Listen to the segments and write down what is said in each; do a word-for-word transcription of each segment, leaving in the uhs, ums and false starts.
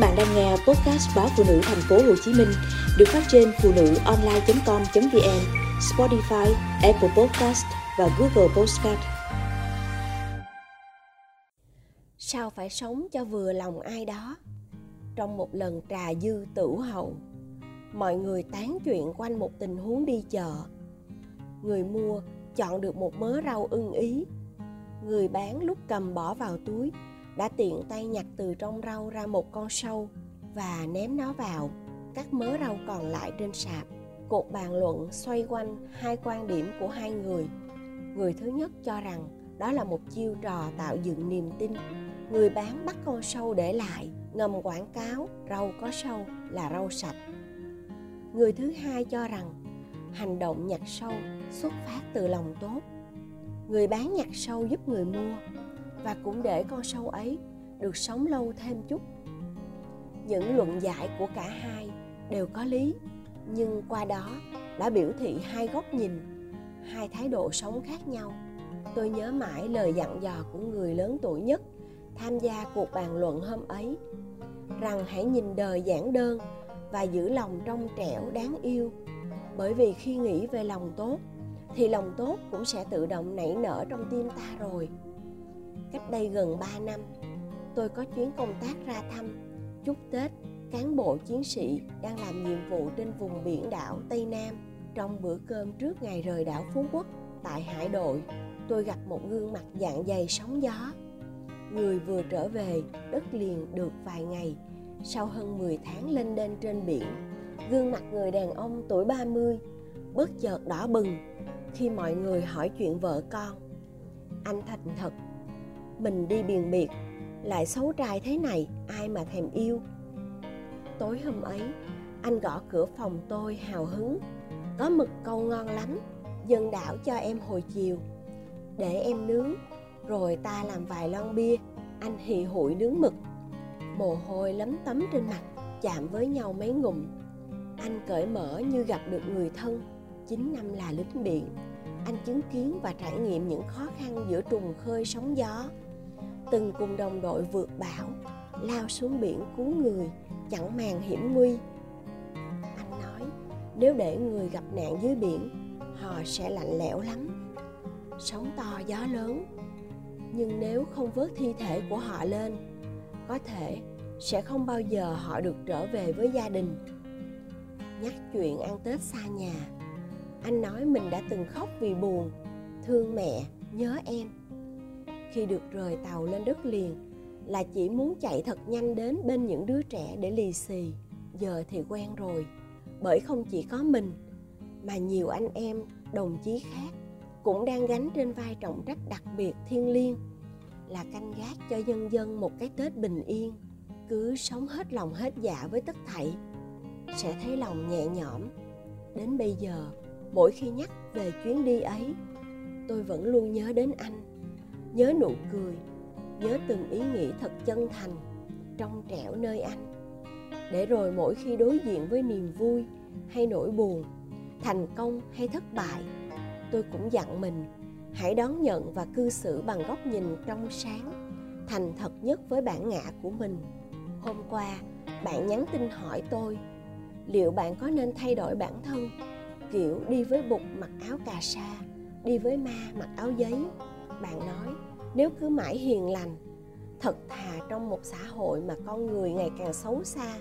bạn đang nghe podcast báo Phụ Nữ Thành phố Hồ Chí Minh được phát trên phụ nữ online chấm com chấm vn, Spotify, Apple Podcast và Google Podcast. Sao phải sống cho vừa lòng ai đó? Trong một lần trà dư tửu hậu, mọi người tán chuyện quanh một tình huống đi chợ. Người mua chọn được một mớ rau ưng ý. Người bán lúc cầm bỏ vào túi đã tiện tay nhặt từ trong rau ra một con sâu và ném nó vào. Các mớ rau còn lại trên sạp. Cuộc bàn luận xoay quanh hai quan điểm của hai người. Người thứ nhất cho rằng đó là một chiêu trò tạo dựng niềm tin. Người bán bắt con sâu để lại, ngầm quảng cáo rau có sâu là rau sạch. Người thứ hai cho rằng hành động nhặt sâu xuất phát từ lòng tốt. Người bán nhặt sâu giúp người mua và cũng để con sâu ấy được sống lâu thêm chút. Những luận giải của cả hai đều có lý, nhưng qua đó đã biểu thị hai góc nhìn, hai thái độ sống khác nhau. Tôi nhớ mãi lời dặn dò của người lớn tuổi nhất tham gia cuộc bàn luận hôm ấy, rằng hãy nhìn đời giản đơn và giữ lòng trong trẻo đáng yêu. Bởi vì khi nghĩ về lòng tốt thì lòng tốt cũng sẽ tự động nảy nở trong tim ta rồi. Cách đây gần ba năm, tôi có chuyến công tác ra thăm, chúc Tết cán bộ chiến sĩ đang làm nhiệm vụ trên vùng biển đảo Tây Nam. Trong bữa cơm trước ngày rời đảo Phú Quốc tại Hải Đội, tôi gặp một gương mặt dạng dày sóng gió. Người vừa trở về đất liền được vài ngày, sau hơn mười tháng lênh đênh trên biển, gương mặt người đàn ông tuổi ba mươi bất chợt đỏ bừng khi mọi người hỏi chuyện vợ con. Anh thành thật: mình đi biền biệt, lại xấu trai thế này ai mà thèm yêu. Tối hôm ấy, anh gõ cửa phòng tôi hào hứng: có mực câu ngon lắm, dâng đảo cho em hồi chiều. Để em nướng, rồi ta làm vài lon bia. Anh hì hụi nướng mực, mồ hôi lấm tấm trên mặt, chạm với nhau mấy ngụm. Anh cởi mở như gặp được người thân. Chín năm là lính biển, anh chứng kiến và trải nghiệm những khó khăn giữa trùng khơi sóng gió. Từng cùng đồng đội vượt bão, lao xuống biển cứu người, chẳng màng hiểm nguy. Anh nói, nếu để người gặp nạn dưới biển, họ sẽ lạnh lẽo lắm. Sóng to gió lớn, nhưng nếu không vớt thi thể của họ lên, có thể sẽ không bao giờ họ được trở về với gia đình. Nhắc chuyện ăn Tết xa nhà, anh nói mình đã từng khóc vì buồn, thương mẹ, nhớ em. Khi được rời tàu lên đất liền là chỉ muốn chạy thật nhanh đến bên những đứa trẻ để lì xì. Giờ thì quen rồi, bởi không chỉ có mình mà nhiều anh em, đồng chí khác cũng đang gánh trên vai trọng trách đặc biệt thiêng liêng là canh gác cho nhân dân một cái Tết bình yên. Cứ sống hết lòng hết dạ với tất thảy, sẽ thấy lòng nhẹ nhõm. Đến bây giờ, mỗi khi nhắc về chuyến đi ấy, tôi vẫn luôn nhớ đến anh, nhớ nụ cười, nhớ từng ý nghĩ thật chân thành, trong trẻo nơi anh. Để rồi mỗi khi đối diện với niềm vui hay nỗi buồn, thành công hay thất bại, tôi cũng dặn mình hãy đón nhận và cư xử bằng góc nhìn trong sáng, thành thật nhất với bản ngã của mình. Hôm qua, bạn nhắn tin hỏi tôi liệu bạn có nên thay đổi bản thân, kiểu đi với bụt mặc áo cà sa, đi với ma mặc áo giấy. Bạn nói, nếu cứ mãi hiền lành, thật thà trong một xã hội mà con người ngày càng xấu xa,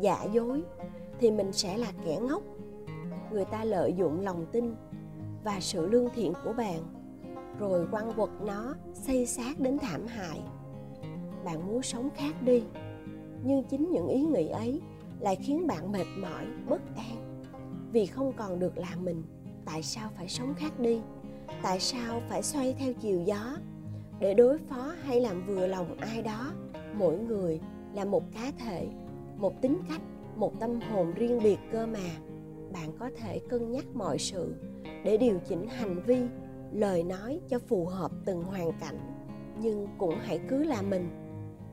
giả dối, thì mình sẽ là kẻ ngốc. Người ta lợi dụng lòng tin và sự lương thiện của bạn, rồi quăng quật nó, xây xác đến thảm hại. Bạn muốn sống khác đi, nhưng chính những ý nghĩ ấy lại khiến bạn mệt mỏi, bất an, vì không còn được là mình. Tại sao phải sống khác đi? Tại sao phải xoay theo chiều gió để đối phó hay làm vừa lòng ai đó? Mỗi người là một cá thể, một tính cách, một tâm hồn riêng biệt cơ mà. Bạn có thể cân nhắc mọi sự để điều chỉnh hành vi, lời nói cho phù hợp từng hoàn cảnh. Nhưng cũng hãy cứ là mình,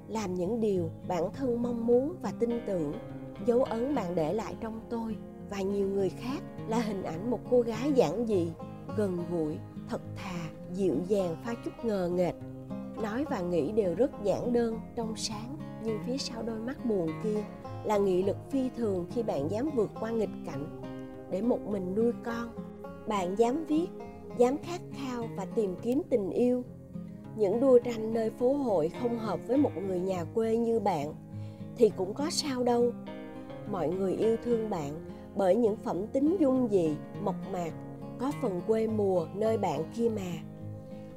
làm những điều bản thân mong muốn và tin tưởng. Dấu ấn bạn để lại trong tôi và nhiều người khác là hình ảnh một cô gái giản dị, gần gũi, thật thà, dịu dàng pha chút ngờ nghệch. Nói và nghĩ đều rất giản đơn, trong sáng. nhưng phía sau đôi mắt buồn kia là nghị lực phi thường khi bạn dám vượt qua nghịch cảnh để một mình nuôi con. Bạn dám viết, dám khát khao và tìm kiếm tình yêu. Những đua tranh nơi phố hội không hợp với một người nhà quê như bạn thì cũng có sao đâu. Mọi người yêu thương bạn bởi những phẩm tính dung dị, mộc mạc, có phần quê mùa nơi bạn kia mà.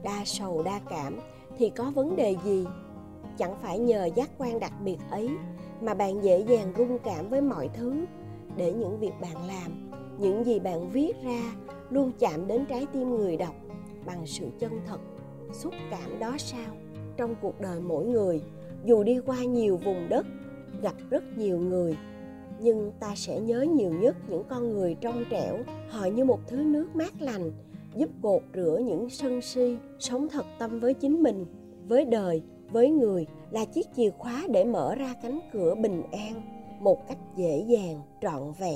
Đa sầu đa cảm thì có vấn đề gì? Chẳng phải nhờ giác quan đặc biệt ấy mà bạn dễ dàng rung cảm với mọi thứ, để những việc bạn làm, những gì bạn viết ra luôn chạm đến trái tim người đọc bằng sự chân thật, xúc cảm đó sao? Trong cuộc đời mỗi người, dù đi qua nhiều vùng đất, gặp rất nhiều người, nhưng ta sẽ nhớ nhiều nhất những con người trong trẻo. Họ như một thứ nước mát lành, giúp gột rửa những sân si. Sống thật tâm với chính mình, với đời, với người là chiếc chìa khóa để mở ra cánh cửa bình an một cách dễ dàng, trọn vẹn.